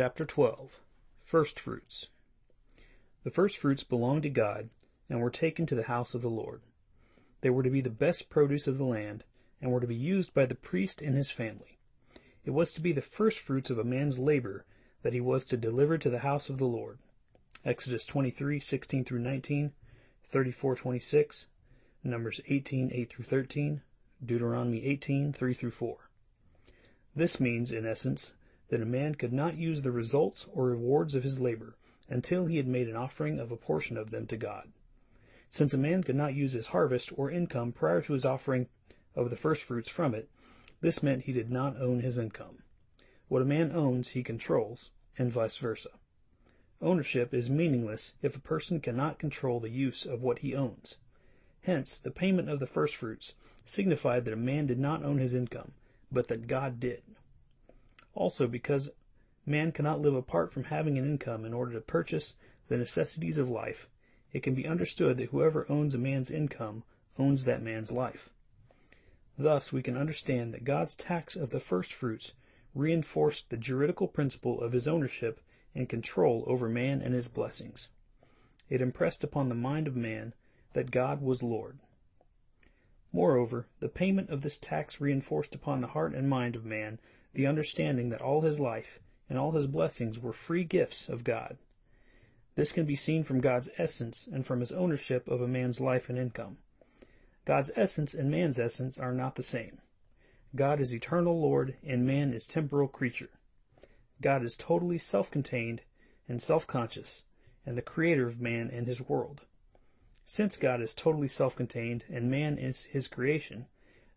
Chapter 12. First Fruits. The first fruits belonged to God and were taken to the house of the Lord. They were to be the best produce of the land and were to be used by the priest and his family. It was to be the first fruits of a man's labor that he was to deliver to the house of the Lord. Exodus 23:16 through 19, 34:26, Numbers 18:8 through 13, Deuteronomy 18:3 through 4. This means, in essence, that a man could not use the results or rewards of his labor until he had made an offering of a portion of them to God. Since a man could not use his harvest or income prior to his offering of the first fruits from it, this meant he did not own his income. What a man owns, he controls, and vice versa. Ownership is meaningless if a person cannot control the use of what he owns. Hence, the payment of the first fruits signified that a man did not own his income, but that God did. Also, because man cannot live apart from having an income in order to purchase the necessities of life, it can be understood that whoever owns a man's income owns that man's life. Thus, we can understand that God's tax of the first fruits reinforced the juridical principle of his ownership and control over man and his blessings. It impressed upon the mind of man that God was Lord. Moreover, the payment of this tax reinforced upon the heart and mind of man the understanding that all his life and all his blessings were free gifts of God. This can be seen from God's essence and from his ownership of a man's life and income. God's essence and man's essence are not the same. God is eternal Lord and man is temporal creature. God is totally self-contained and self-conscious and the creator of man and his world. Since God is totally self-contained and man is his creation,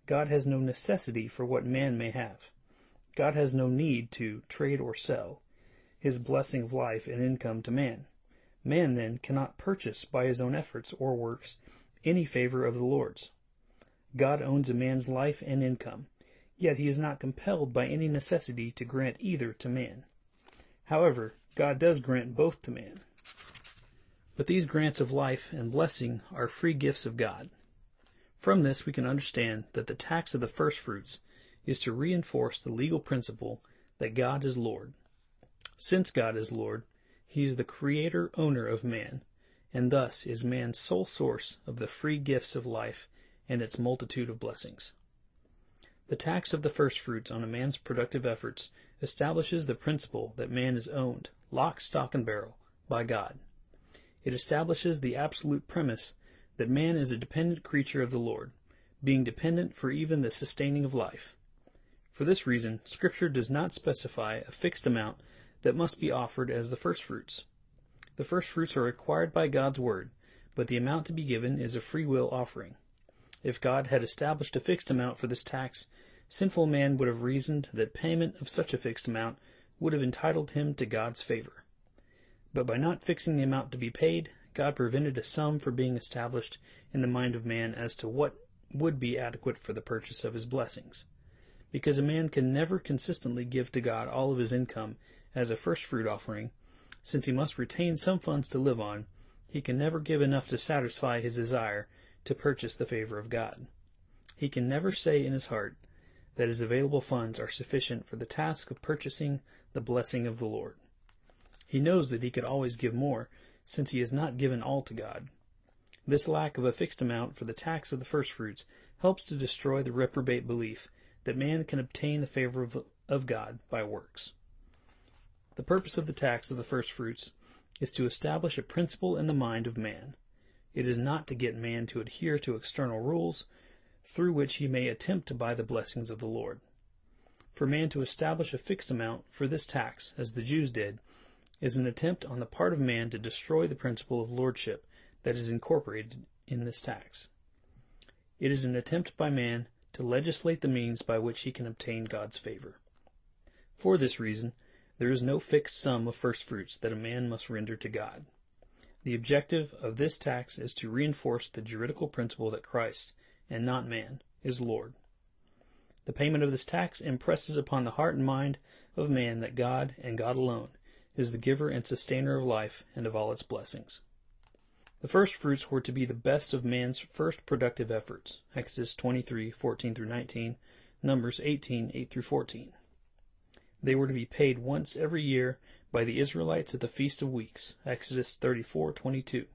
God has no necessity for what man may have. God has no need to trade or sell his blessing of life and income to man. Man, then, cannot purchase by his own efforts or works any favor of the Lord's. God owns a man's life and income, yet he is not compelled by any necessity to grant either to man. However, God does grant both to man. But these grants of life and blessing are free gifts of God. From this we can understand that the tax of the first fruits is to reinforce the legal principle that God is Lord. Since God is Lord, he is the creator owner of man, and thus is man's sole source of the free gifts of life and its multitude of blessings. The tax of the first fruits on a man's productive efforts establishes the principle that man is owned, lock, stock, and barrel, by God. It establishes the absolute premise that man is a dependent creature of the Lord, being dependent for even the sustaining of life. For this reason, Scripture does not specify a fixed amount that must be offered as the first fruits. The first fruits are required by God's word, but the amount to be given is a free will offering. If God had established a fixed amount for this tax, sinful man would have reasoned that payment of such a fixed amount would have entitled him to God's favor. But by not fixing the amount to be paid, God prevented a sum from being established in the mind of man as to what would be adequate for the purchase of his blessings. Because a man can never consistently give to God all of his income as a first fruit offering, since he must retain some funds to live on, he can never give enough to satisfy his desire to purchase the favor of God. He can never say in his heart that his available funds are sufficient for the task of purchasing the blessing of the Lord. He knows that he could always give more, since he has not given all to God. This lack of a fixed amount for the tax of the first fruits helps to destroy the reprobate belief that man can obtain the favor of God by works. The purpose of the tax of the first fruits is to establish a principle in the mind of man. It is not to get man to adhere to external rules through which he may attempt to buy the blessings of the Lord. For man to establish a fixed amount for this tax, as the Jews did, is an attempt on the part of man to destroy the principle of lordship that is incorporated in this tax. It is an attempt by man to legislate the means by which he can obtain God's favor. For this reason, there is no fixed sum of first fruits that a man must render to God. The objective of this tax is to reinforce the juridical principle that Christ, and not man, is Lord. The payment of this tax impresses upon the heart and mind of man that God, and God alone, is the giver and sustainer of life and of all its blessings. The first fruits were to be the best of man's first productive efforts, Exodus 23:14 through 19, Numbers 18:8 through 14. They were to be paid once every year by the Israelites at the Feast of Weeks, Exodus 34:22.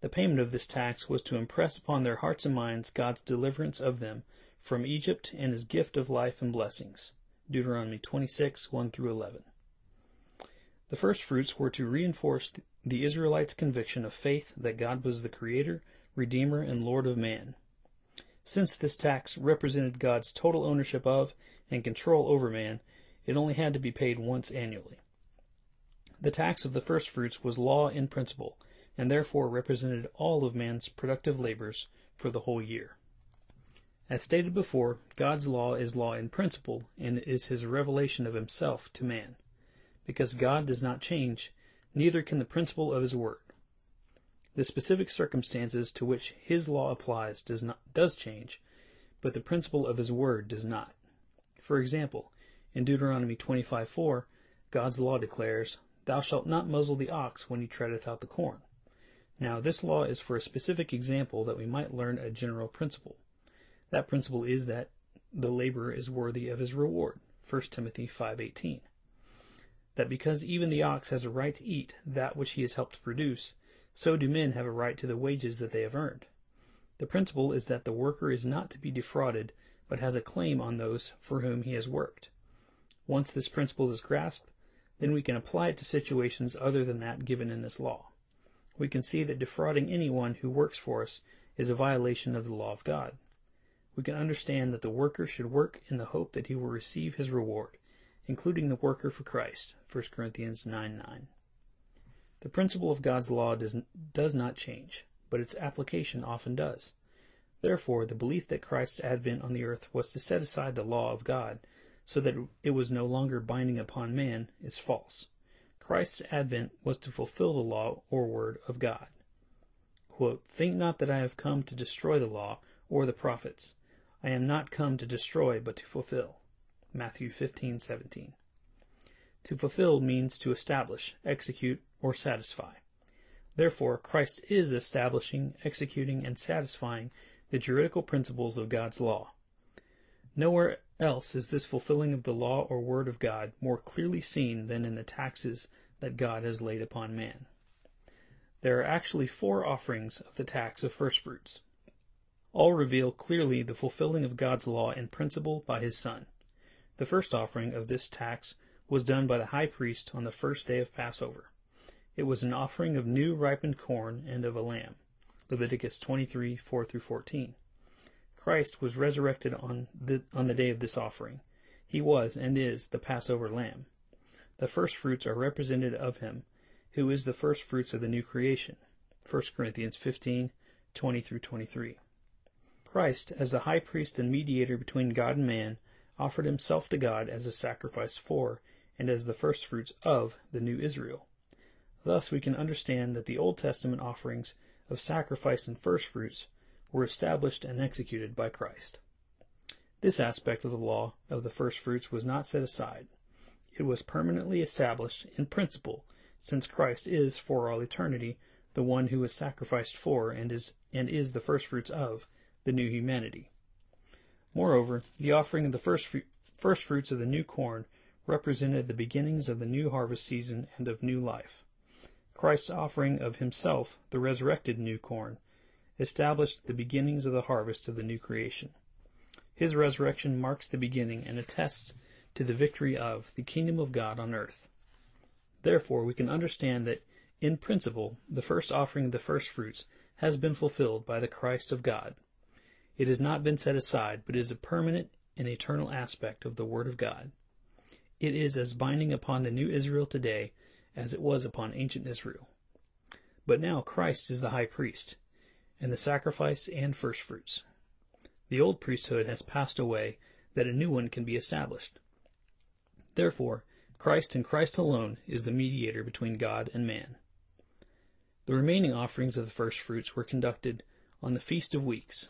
The payment of this tax was to impress upon their hearts and minds God's deliverance of them from Egypt and his gift of life and blessings, Deuteronomy 26:1-11. The first fruits were to reinforce the Israelites' conviction of faith that God was the Creator, Redeemer, and Lord of man. Since this tax represented God's total ownership of and control over man, it only had to be paid once annually. The tax of the first fruits was law in principle, and therefore represented all of man's productive labors for the whole year. As stated before, God's law is law in principle and is his revelation of himself to man. Because God does not change, neither can the principle of his word. The specific circumstances to which his law applies does change, but the principle of his word does not. For example, in Deuteronomy 25:4, God's law declares, "Thou shalt not muzzle the ox when he treadeth out the corn." Now, this law is for a specific example that we might learn a general principle. That principle is that the laborer is worthy of his reward, 1 Timothy 5:18. That because even the ox has a right to eat that which he has helped produce, so do men have a right to the wages that they have earned. The principle is that the worker is not to be defrauded, but has a claim on those for whom he has worked. Once this principle is grasped, then we can apply it to situations other than that given in this law. We can see that defrauding anyone who works for us is a violation of the law of God. We can understand that the worker should work in the hope that he will receive his reward, including the worker for Christ, 1 Corinthians 9:9. The principle of God's law does not change, but its application often does. Therefore, the belief that Christ's advent on the earth was to set aside the law of God so that it was no longer binding upon man is false. Christ's advent was to fulfill the law or word of God. Quote, "Think not that I have come to destroy the law or the prophets. I am not come to destroy, but to fulfill." Matthew 15:17. To fulfill means to establish, execute, or satisfy. Therefore, Christ is establishing, executing, and satisfying the juridical principles of God's law. Nowhere else is this fulfilling of the law or word of God more clearly seen than in the taxes that God has laid upon man. There are actually 4 offerings of the tax of first fruits. All reveal clearly the fulfilling of God's law and principle by his Son. The first offering of this tax was done by the high priest on the first day of Passover. It was an offering of new ripened corn and of a lamb. Leviticus 23:4-14. Christ was resurrected on the day of this offering. He was and is the Passover lamb. The first fruits are represented of him, who is the first fruits of the new creation. 1 Corinthians 15:20-23. Christ, as the high priest and mediator between God and man, offered himself to God as a sacrifice for and as the first fruits of the new Israel. Thus we can understand that the Old Testament offerings of sacrifice and first fruits were established and executed by Christ. This aspect of the law of the first fruits was not set aside. It was permanently established in principle, since Christ is for all eternity the one who was sacrificed for and is the first fruits of the new humanity. Moreover, the offering of the first fruits of the new corn represented the beginnings of the new harvest season and of new life. Christ's offering of himself, the resurrected new corn, established the beginnings of the harvest of the new creation. His resurrection marks the beginning and attests to the victory of the kingdom of God on earth. Therefore, we can understand that, in principle, the first offering of the first fruits has been fulfilled by the Christ of God. It has not been set aside, but is a permanent and eternal aspect of the Word of God. It is as binding upon the new Israel today as it was upon ancient Israel. But now Christ is the high priest, and the sacrifice and first fruits. The old priesthood has passed away, that a new one can be established. Therefore, Christ and Christ alone is the mediator between God and man. The remaining offerings of the first fruits were conducted on the Feast of Weeks,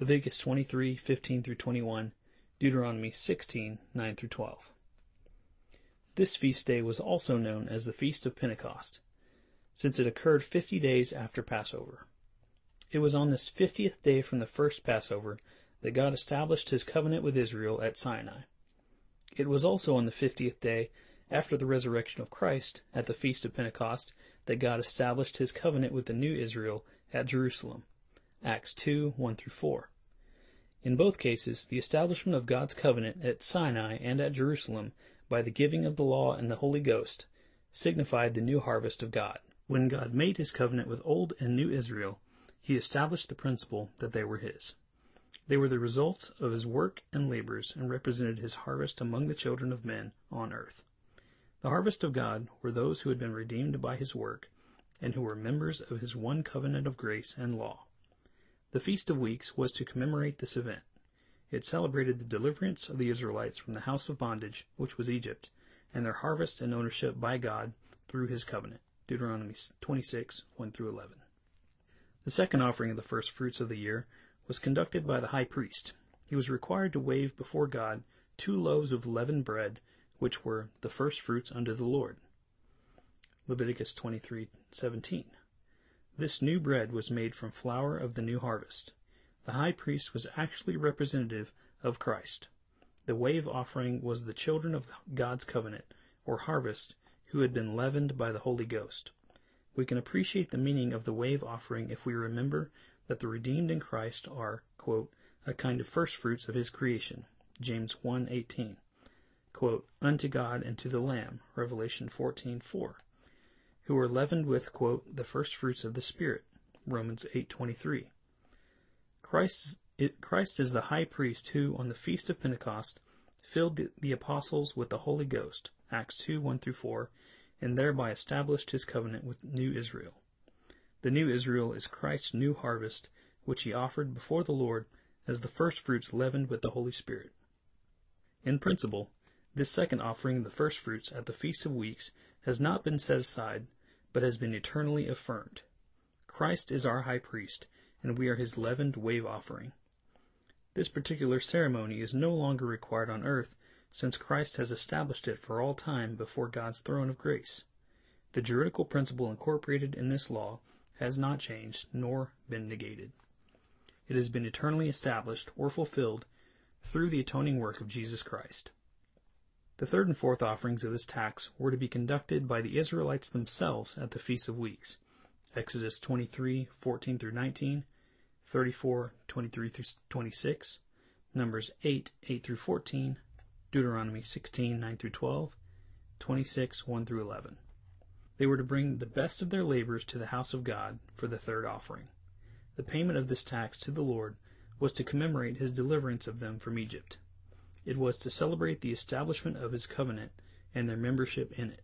Leviticus 23:15-21, Deuteronomy 16:9-12. This feast day was also known as the Feast of Pentecost, since it occurred 50 days after Passover. It was on this 50th day from the first Passover that God established his covenant with Israel at Sinai. It was also on the 50th day after the resurrection of Christ, at the Feast of Pentecost, that God established his covenant with the new Israel at Jerusalem. Acts 2, 1-4. In both cases, the establishment of God's covenant at Sinai and at Jerusalem by the giving of the law and the Holy Ghost signified the new harvest of God. When God made his covenant with old and new Israel, he established the principle that they were his. They were the results of his work and labors and represented his harvest among the children of men on earth. The harvest of God were those who had been redeemed by his work and who were members of his one covenant of grace and law. The Feast of Weeks was to commemorate this event. It celebrated the deliverance of the Israelites from the house of bondage, which was Egypt, and their harvest and ownership by God through his covenant. Deuteronomy 26, 1-11. The second offering of the first fruits of the year was conducted by the high priest. He was required to wave before God 2 loaves of leavened bread, which were the first fruits unto the Lord. Leviticus 23:17. This new bread was made from flour of the new harvest. The high priest was actually representative of Christ. The wave offering was the children of God's covenant, or harvest, who had been leavened by the Holy Ghost. We can appreciate the meaning of the wave offering if we remember that the redeemed in Christ are, quote, a kind of first fruits of his creation. James 1:18. Quote, unto God and to the Lamb, Revelation 14:4, who were leavened with, quote, the first fruits of the Spirit, Romans 8:23. Christ is the high priest who, on the Feast of Pentecost, filled the apostles with the Holy Ghost, Acts 2, 1-4, and thereby established his covenant with New Israel. The New Israel is Christ's new harvest, which he offered before the Lord as the first fruits leavened with the Holy Spirit. In principle, this second offering, the first fruits at the Feast of Weeks, has not been set aside, but has been eternally affirmed. Christ is our high priest, and we are his leavened wave offering. This particular ceremony is no longer required on earth, since Christ has established it for all time before God's throne of grace. The juridical principle incorporated in this law has not changed, nor been negated. It has been eternally established or fulfilled through the atoning work of Jesus Christ. The third and fourth offerings of this tax were to be conducted by the Israelites themselves at the Feast of Weeks. Exodus 23, 14-19, 34, 23-26, Numbers 8, 8-14, Deuteronomy 16, 9-12, 26, 1-11. They were to bring the best of their labors to the house of God for the third offering. The payment of this tax to the Lord was to commemorate his deliverance of them from Egypt. It was to celebrate the establishment of his covenant and their membership in it.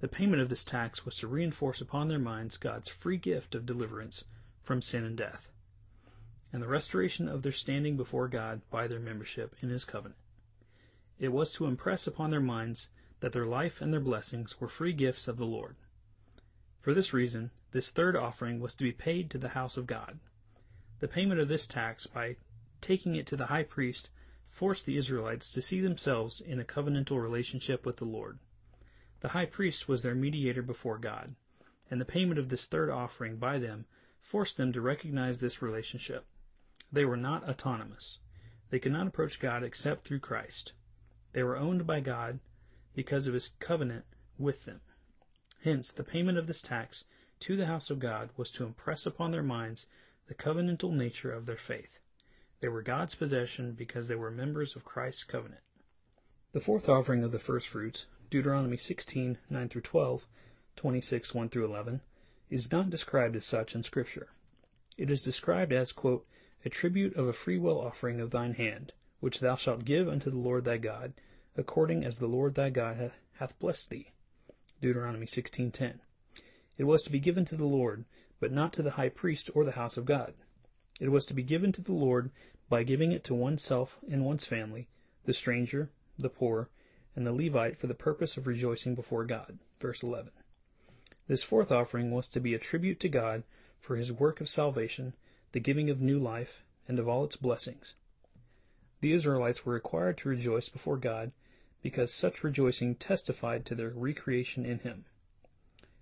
The payment of this tax was to reinforce upon their minds God's free gift of deliverance from sin and death, and the restoration of their standing before God by their membership in his covenant. It was to impress upon their minds that their life and their blessings were free gifts of the Lord. For this reason, this third offering was to be paid to the house of God. The payment of this tax, by taking it to the high priest, forced the Israelites to see themselves in a covenantal relationship with the Lord. The high priest was their mediator before God, and the payment of this third offering by them forced them to recognize this relationship. They were not autonomous. They could not approach God except through Christ. They were owned by God because of his covenant with them. Hence, the payment of this tax to the house of God was to impress upon their minds the covenantal nature of their faith. They were God's possession because they were members of Christ's covenant. The fourth offering of the first fruits, Deuteronomy 16, 9-12, 26, 1-11, is not described as such in Scripture. It is described as, quote, a tribute of a freewill offering of thine hand, which thou shalt give unto the Lord thy God, according as the Lord thy God hath blessed thee. Deuteronomy 16:10. It was to be given to the Lord, but not to the high priest or the house of God. It was to be given to the Lord by giving it to oneself and one's family, the stranger, the poor, and the Levite for the purpose of rejoicing before God. Verse 11. This fourth offering was to be a tribute to God for his work of salvation, the giving of new life, and of all its blessings. The Israelites were required to rejoice before God because such rejoicing testified to their recreation in him.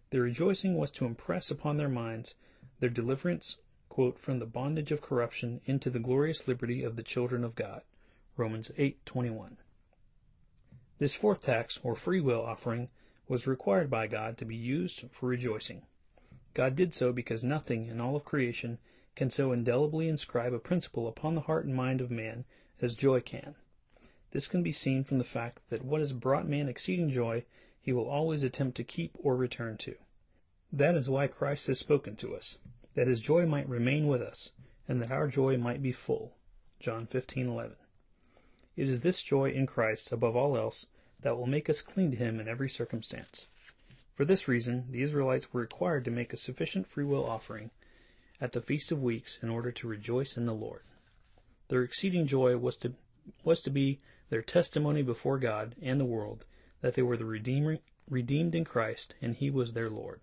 Their rejoicing was to impress upon their minds their deliverance, quote, from the bondage of corruption into the glorious liberty of the children of God. Romans 8:21. This fourth tax, or free will offering, was required by God to be used for rejoicing. God did so because nothing in all of creation can so indelibly inscribe a principle upon the heart and mind of man as joy can. This can be seen from the fact that what has brought man exceeding joy, he will always attempt to keep or return to. That is why Christ has spoken to us, that his joy might remain with us, and that our joy might be full. John 15:11. It is this joy in Christ, above all else, that will make us cling to him in every circumstance. For this reason, the Israelites were required to make a sufficient free will offering at the Feast of Weeks in order to rejoice in the Lord. Their exceeding joy was to be their testimony before God and the world that they were the redeemed in Christ and he was their Lord.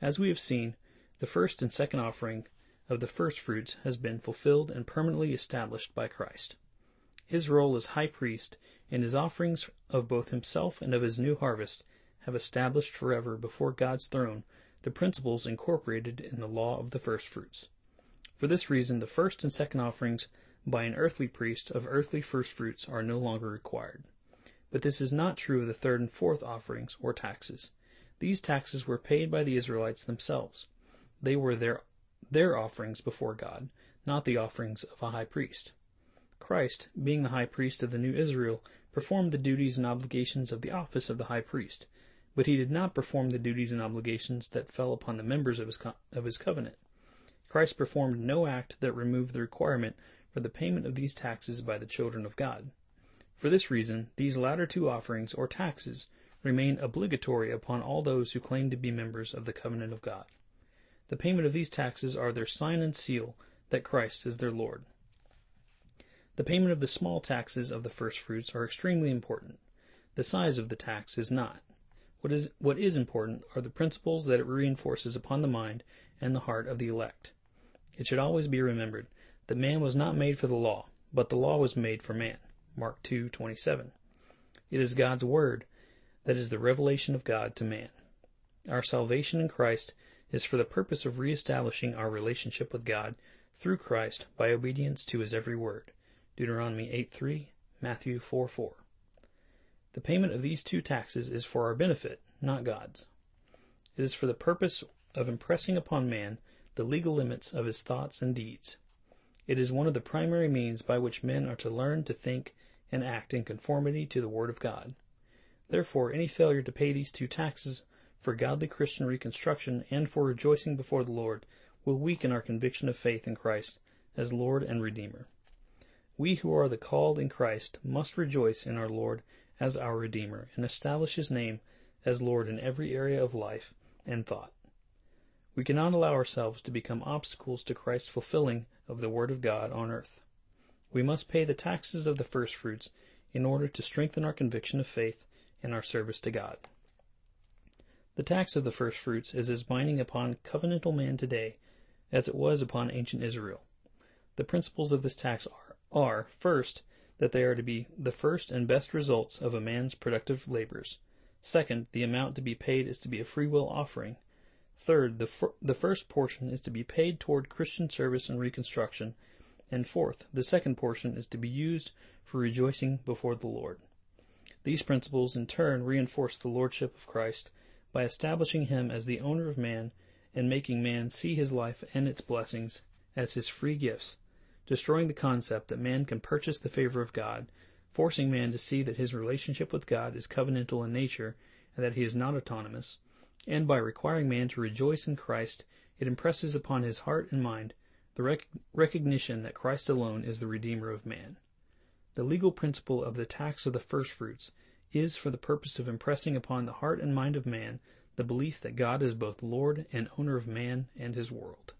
As we have seen, the first and second offering of the first fruits has been fulfilled and permanently established by Christ. His role as high priest and his offerings of both himself and of his new harvest have established forever before God's throne the principles incorporated in the law of the first fruits. For this reason, the first and second offerings by an earthly priest of earthly first fruits are no longer required. But this is not true of the third and fourth offerings, or taxes. These taxes were paid by the Israelites themselves. They were their offerings before God, not the offerings of a high priest. Christ, being the high priest of the new Israel, performed the duties and obligations of the office of the high priest, but he did not perform the duties and obligations that fell upon the members of his covenant. Christ performed no act that removed the requirement for the payment of these taxes by the children of God. For this reason, these latter two offerings, or taxes, remain obligatory upon all those who claim to be members of the covenant of God. The payment of these taxes are their sign and seal that Christ is their Lord. The payment of the small taxes of the first fruits are extremely important. The size of the tax is not. What is important are the principles that it reinforces upon the mind and the heart of the elect. It should always be remembered that man was not made for the law, but the law was made for man. Mark 2:27. It is God's word that is the revelation of God to man. Our salvation in Christ is for the purpose of reestablishing our relationship with God through Christ by obedience to his every word. Deuteronomy 8:3, Matthew 4:4. The payment of these two taxes is for our benefit, not God's. It is for the purpose of impressing upon man the legal limits of his thoughts and deeds. It is one of the primary means by which men are to learn to think and act in conformity to the Word of God. Therefore, any failure to pay these two taxes for godly Christian reconstruction and for rejoicing before the Lord will weaken our conviction of faith in Christ as Lord and Redeemer. We who are the called in Christ must rejoice in our Lord as our Redeemer and establish his name as Lord in every area of life and thought. We cannot allow ourselves to become obstacles to Christ's fulfilling of the Word of God on earth. We must pay the taxes of the first fruits in order to strengthen our conviction of faith and our service to God. The tax of the first fruits is as binding upon covenantal man today as it was upon ancient Israel. The principles of this tax are, first, that they are to be the first and best results of a man's productive labors. Second, the amount to be paid is to be a free will offering. Third, the first portion is to be paid toward Christian service and reconstruction. And fourth, the second portion is to be used for rejoicing before the Lord. These principles in turn reinforce the lordship of Christ by establishing him as the owner of man and making man see his life and its blessings as his free gifts, destroying the concept that man can purchase the favor of God, forcing man to see that his relationship with God is covenantal in nature and that he is not autonomous, and by requiring man to rejoice in Christ, it impresses upon his heart and mind the recognition that Christ alone is the Redeemer of man. The legal principle of the tax of the first fruits is for the purpose of impressing upon the heart and mind of man the belief that God is both Lord and owner of man and his world.